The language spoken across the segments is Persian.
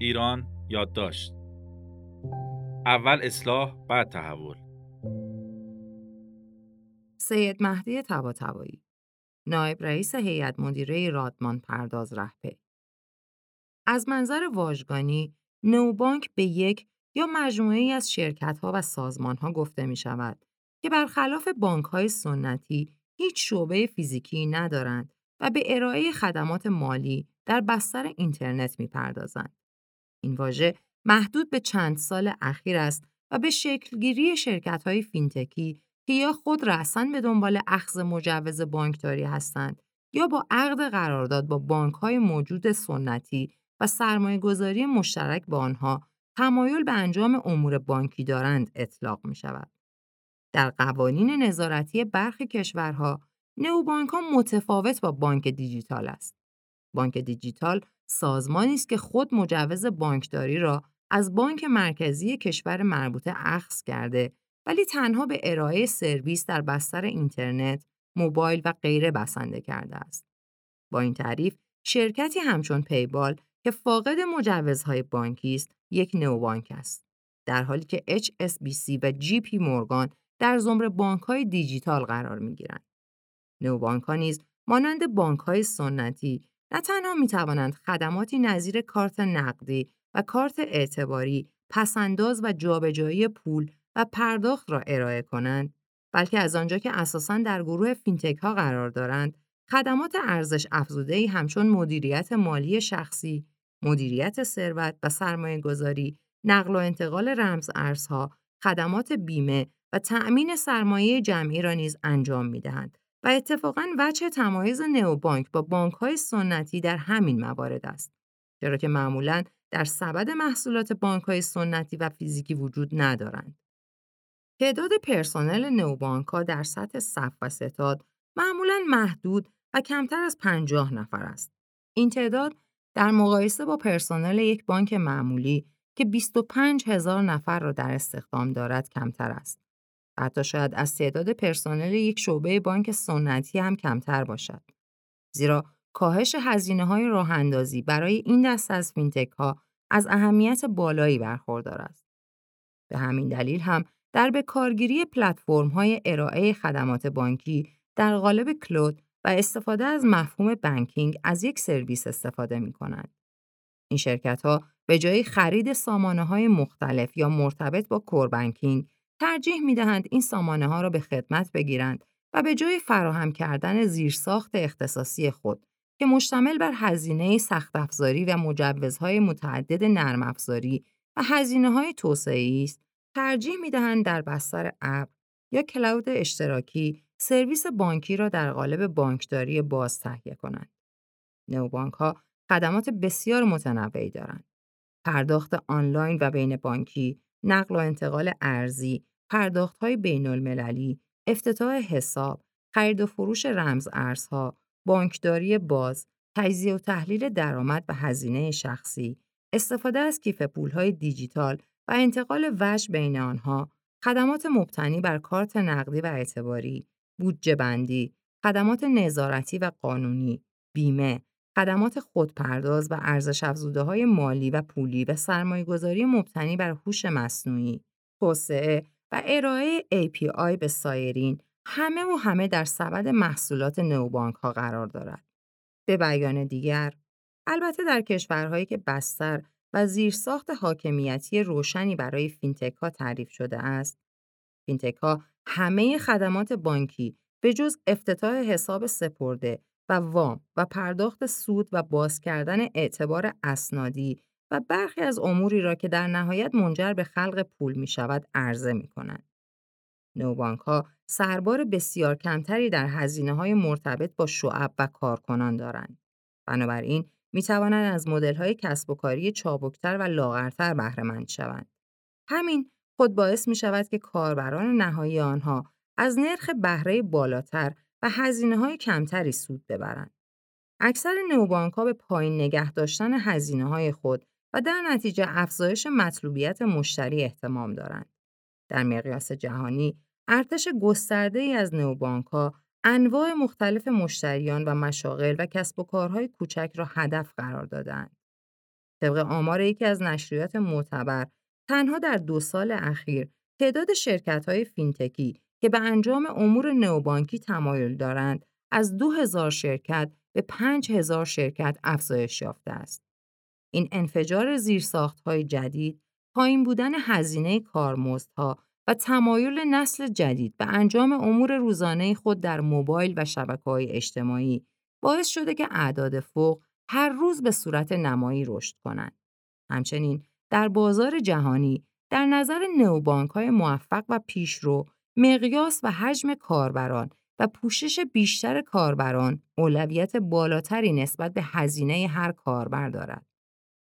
ایران یادداشت: اول اصلاح، بعد تحول. سید مهدی طباطبایی، نایب رئیس هیئت مدیره رادمان پرداز رهپی. از منظر واژگانی، نوبانک به یک یا مجموعه‌ای از شرکت‌ها و سازمان‌ها گفته می‌شود که برخلاف بانک‌های سنتی هیچ شعبه فیزیکی ندارند و به ارائه خدمات مالی در بستر اینترنت می‌پردازند. این واژه محدود به چند سال اخیر است و به شکلگیری شرکت‌های فینتکی که یا خود رأساً به دنبال اخذ مجوز بانکداری هستند یا با عقد قرارداد با بانک‌های موجود سنتی و سرمایه‌گذاری مشترک با آنها تمایل به انجام امور بانکی دارند اطلاق می‌شود. در قوانین نظارتی برخی کشورها، نئوبانک‌ها متفاوت با بانک دیجیتال است. بانک دیجیتال سازمانی است که خود مجوز بانکداری را از بانک مرکزی کشور مربوطه اخذ کرده، ولی تنها به ارائه سرویس در بستر اینترنت، موبایل و غیره بسنده کرده است. با این تعریف، شرکتی همچون پی‌پال که فاقد مجوزهای بانکی است، یک نئوبانک است، در حالی که HSBC و JP مورگان در زمره بانک‌های دیجیتال قرار می‌گیرند. نئوبانک‌ها نیز مانند بانک‌های سنتی نه تنها می‌توانند خدماتی نظیر کارت نقدی و کارت اعتباری، پس‌انداز و جابجایی پول و پرداخت را ارائه کنند، بلکه از آنجا که اساساً در گروه فینتک‌ها قرار دارند، خدمات ارزش افزوده‌ای همچون مدیریت مالی شخصی، مدیریت ثروت و سرمایه‌گذاری، نقل و انتقال رمز ارزها، خدمات بیمه و تأمین سرمایه جمعی را نیز انجام می‌دهند و اتفاقاً وجه تمایز نئوبانک با بانک‌های سنتی در همین موارد است، چرا که معمولاً در سبد محصولات بانک‌های سنتی و فیزیکی وجود ندارند. تعداد پرسنل نئوبانک‌ها در سطح صف و ستاد معمولاً محدود و کمتر از 50 نفر است. این تعداد در مقایسه با پرسنل یک بانک معمولی که 25000 نفر را در استخدام دارد کمتر است. حتی شاید از تعداد پرسنل یک شعبه بانک سنتی هم کمتر باشد. زیرا کاهش هزینه‌های راه‌اندازی برای این دسته از فینتک‌ها از اهمیت بالایی برخوردار است. به همین دلیل هم در بکارگیری پلتفرم‌های ارائه خدمات بانکی در قالب کلود و استفاده از مفهوم بانکینگ از یک سرویس استفاده می‌کنند. این شرکت‌ها به جای خرید سامانه‌های مختلف یا مرتبط با کور بانکینگ ترجیح می‌دهند این سامانه‌ها را به خدمت بگیرند و به جای فراهم کردن زیرساخت اختصاصی خود که مشتمل بر هزینه سخت‌افزاری و مجوزهای متعدد نرم‌افزاری و هزینه‌های توسعه‌ای است، ترجیح می‌دهند در بستر اپ یا کلاود اشتراکی سرویس بانکی را در قالب بانکداری باز تهیه کنند. نئوبانک‌ها خدمات بسیار متنوعی دارند: پرداخت آنلاین و بین بانکی، نقل و انتقال ارزی، پرداخت‌های بین‌المللی، افتتاح حساب، خرید و فروش رمز ارزها، بانکداری باز، تجزیه و تحلیل درآمد و هزینه شخصی، استفاده از کیف پول‌های دیجیتال و انتقال وجه بین آنها، خدمات مبتنی بر کارت نقدی و اعتباری، بودجه بندی، خدمات نظارتی و قانونی، بیمه، خدمات خودپرداز و ارزش افزوده‌های مالی و پولی و سرمایه‌گذاری مبتنی بر هوش مصنوعی، توسعه و ارائه API به سایرین، همه در سبد محصولات نئوبانک‌ها قرار دارد. به بیان دیگر، البته در کشورهایی که بستر و زیرساخت حاکمیتی روشنی برای فینتک‌ها تعریف شده است، فینتک‌ها همه خدمات بانکی به جز افتتاح حساب سپرده و وام و پرداخت سود و باز کردن اعتبار اسنادی و برخی از اموری را که در نهایت منجر به خلق پول می شود عرضه می کنند. نئوبانک‌ها سربار بسیار کمتری در هزینه‌های مرتبط با شعب و کارکنان دارند. بنابراین می توانند از مدل‌های کسب و کاری چابکتر و لاغرتر بهره مند شوند. همین خود باعث می شود که کاربران نهایی آنها از نرخ بهره بالاتر و هزینه‌های کمتری سود ببرند. اکثر نئوبانک‌ها به پایین نگه داشتن هزینه‌های خود و در نتیجه افزایش مطلوبیت مشتری اهتمام دارند. در مقیاس جهانی، ارتش گسترده‌ای از نئوبانک‌ها انواع مختلف مشتریان و مشاغل و کسب و کارهای کوچک را هدف قرار دادند. طبق آمار یکی از نشریات معتبر، تنها در 2 سال اخیر تعداد شرکت‌های فینتکی که به انجام امور نوبانکی تمایل دارند از 2000 شرکت به 5000 شرکت افزایش یافته است. این انفجار زیرساخت‌های جدید، پایین بودن هزینه کارمزدها و تمایل نسل جدید به انجام امور روزانه خود در موبایل و شبکه‌های اجتماعی باعث شده که اعداد فوق هر روز به صورت نمایی رشد کنند. همچنین در بازار جهانی در نظر نئوبانک‌های موفق و پیشرو مقیاس و حجم کاربران و پوشش بیشتر کاربران اولویت بالاتری نسبت به هزینه هر کاربر دارد،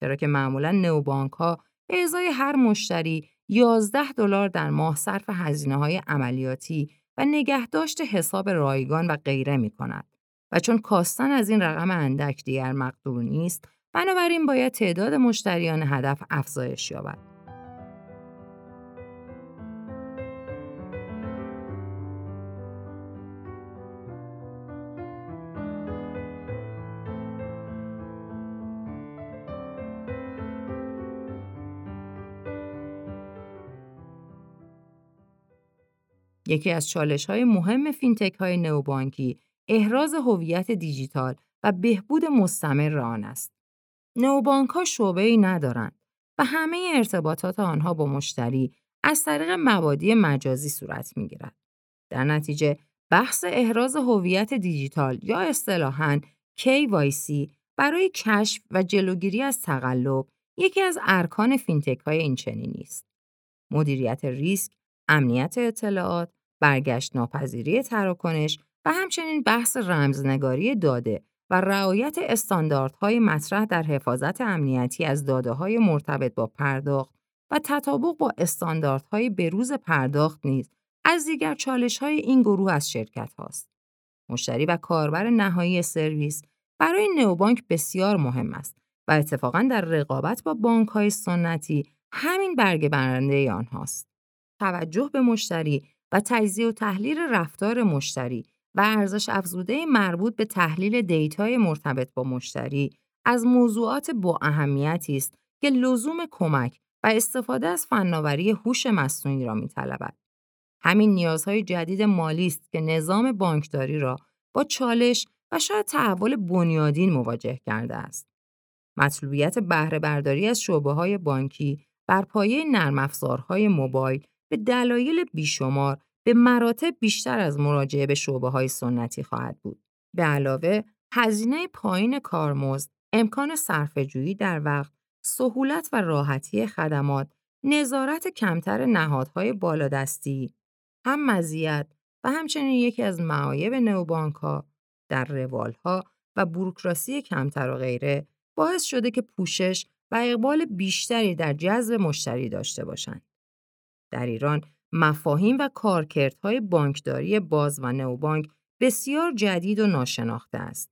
چرا که معمولاً نئوبانک‌ها به ازای هر مشتری $11 در ماه صرف هزینه‌های عملیاتی و نگهداشت حساب رایگان و غیره می‌کند و چون کاستن از این رقم اندک دیگر مقدور نیست، بنابراین باید تعداد مشتریان هدف افزایش یابد. یکی از چالش‌های مهم فینتک‌های نئوبانکی احراز هویت دیجیتال و بهبود مستمر آن است. نئوبانک‌ها شعبه‌ای ندارند و همه ارتباطات آنها با مشتری از طریق مبادی مجازی صورت می‌گیرد. در نتیجه بحث احراز هویت دیجیتال یا اصطلاحاً KYC برای کشف و جلوگیری از تقلب یکی از ارکان فینتک‌های اینچنینی است. مدیریت ریسک، امنیت اطلاعات، برگشت ناپذیری تراکنش و همچنین بحث رمزنگاری داده و رعایت استانداردهای مطرح در حفاظت امنیتی از داده‌های مرتبط با پرداخت و تطابق با استانداردهای بروز پرداخت نیز از دیگر چالش‌های این گروه از شرکت‌هاست. مشتری و کاربر نهایی سرویس برای نئوبانک بسیار مهم است و اتفاقاً در رقابت با بانک‌های سنتی همین برگ برنده آنهاست. توجه به مشتری و تجزیه و تحلیل رفتار مشتری و ارزش افزوده مربوط به تحلیل دیتای مرتبط با مشتری از موضوعات با اهمیتی است که لزوم کمک و استفاده از فناوری هوش مصنوعی را می‌طلبد. همین نیازهای جدید مالی است که نظام بانکداری را با چالش و شاید تحول بنیادین مواجه کرده است. مطلوبیت بهره برداری از شعبه‌های بانکی بر پایه نرم افزارهای موبایل به دلایل بیشمار به مراتب بیشتر از مراجعه به شعبه‌های سنتی خواهد بود. به علاوه، هزینه پایین کارمزد، امکان صرفه‌جویی در وقت، سهولت و راحتی خدمات، نظارت کمتر نهادهای بالادستی، هم مزیت و همچنین یکی از معایب نئوبانک‌ها در روال‌ها و بوروکراسی کمتر و غیره باعث شده که پوشش و اقبال بیشتری در جذب مشتری داشته باشند. در ایران، مفاهیم و کارکردهای بانکداری باز و نئوبانک بسیار جدید و ناشناخته است.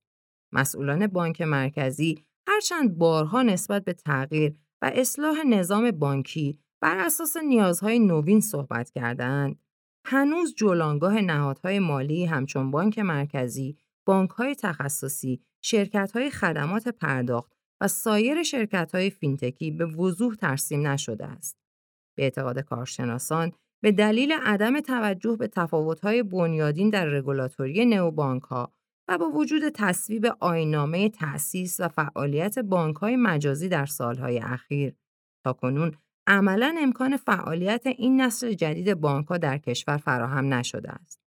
مسئولان بانک مرکزی هرچند بارها نسبت به تغییر و اصلاح نظام بانکی بر اساس نیازهای نوین صحبت کردند، هنوز جولانگاه نهادهای مالی همچون بانک مرکزی، بانک‌های تخصصی، شرکت‌های خدمات پرداخت و سایر شرکت‌های فینتکی به وضوح ترسیم نشده است. به اعتقاد کارشناسان، به دلیل عدم توجه به تفاوت‌های بنیادین در رگولاتوری نئوبانک‌ها و با وجود تصویب آیین‌نامه تأسیس و فعالیت بانک‌های مجازی در سال‌های اخیر، تاکنون عملاً امکان فعالیت این نسل جدید بانک‌ها در کشور فراهم نشده است.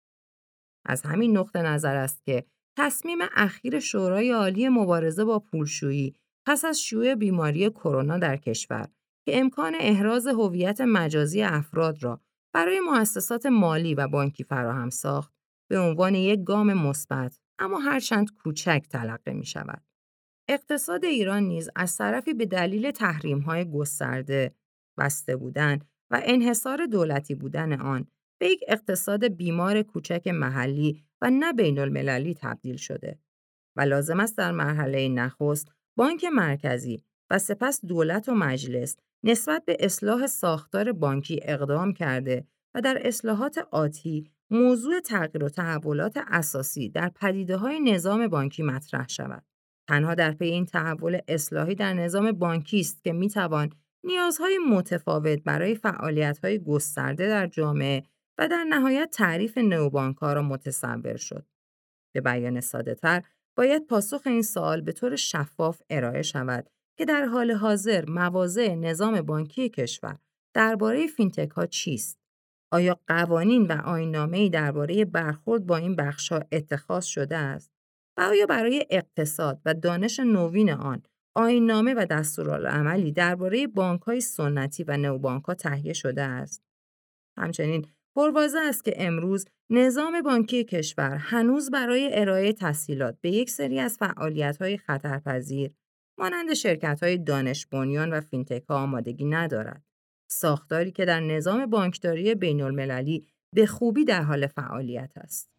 از همین نقطه نظر است که تصمیم اخیر شورای عالی مبارزه با پولشویی پس از شیوع بیماری کرونا در کشور که امکان احراز هویت مجازی افراد را برای مؤسسات مالی و بانکی فراهم ساخت، به عنوان یک گام مثبت اما هرچند کوچک تلقی می شود. اقتصاد ایران نیز از طرفی به دلیل تحریم‌های گسترده، بسته بودن و انحصار دولتی بودن آن به یک اقتصاد بیمار کوچک محلی و نه بین‌المللی تبدیل شده و لازم است در مرحله نخست بانک مرکزی و سپس دولت و مجلس نسبت به اصلاح ساختار بانکی اقدام کرده و در اصلاحات آتی موضوع تغییر و تحولات اساسی در پدیده‌های نظام بانکی مطرح شود. تنها در پی این تحول اصلاحی در نظام بانکی است که میتوان نیازهای متفاوت برای فعالیت‌های گسترده در جامعه و در نهایت تعریف نئوبانک‌ها را متصور شد. به بیان ساده‌تر، باید پاسخ این سوال به طور شفاف ارائه شود که در حال حاضر مواضع نظام بانکی کشور درباره فینتک‌ها چیست؟ آیا قوانین و آیین‌نامه‌ای درباره برخورد با این بخش‌ها اتخاذ شده است؟ و آیا برای اقتصاد و دانش نوین آن آیین‌نامه و دستورالعملی درباره بانک‌های سنتی و نئوبانک‌ها تهیه شده است؟ همچنین پرواضح است که امروز نظام بانکی کشور هنوز برای ارائه تسهیلات به یک سری از فعالیت‌های خطرپذیر مانند شرکت‌های دانش بنیان و فینتک‌ها آمادگی ندارد. ساختاری که در نظام بانکداری بین‌المللی به خوبی در حال فعالیت است.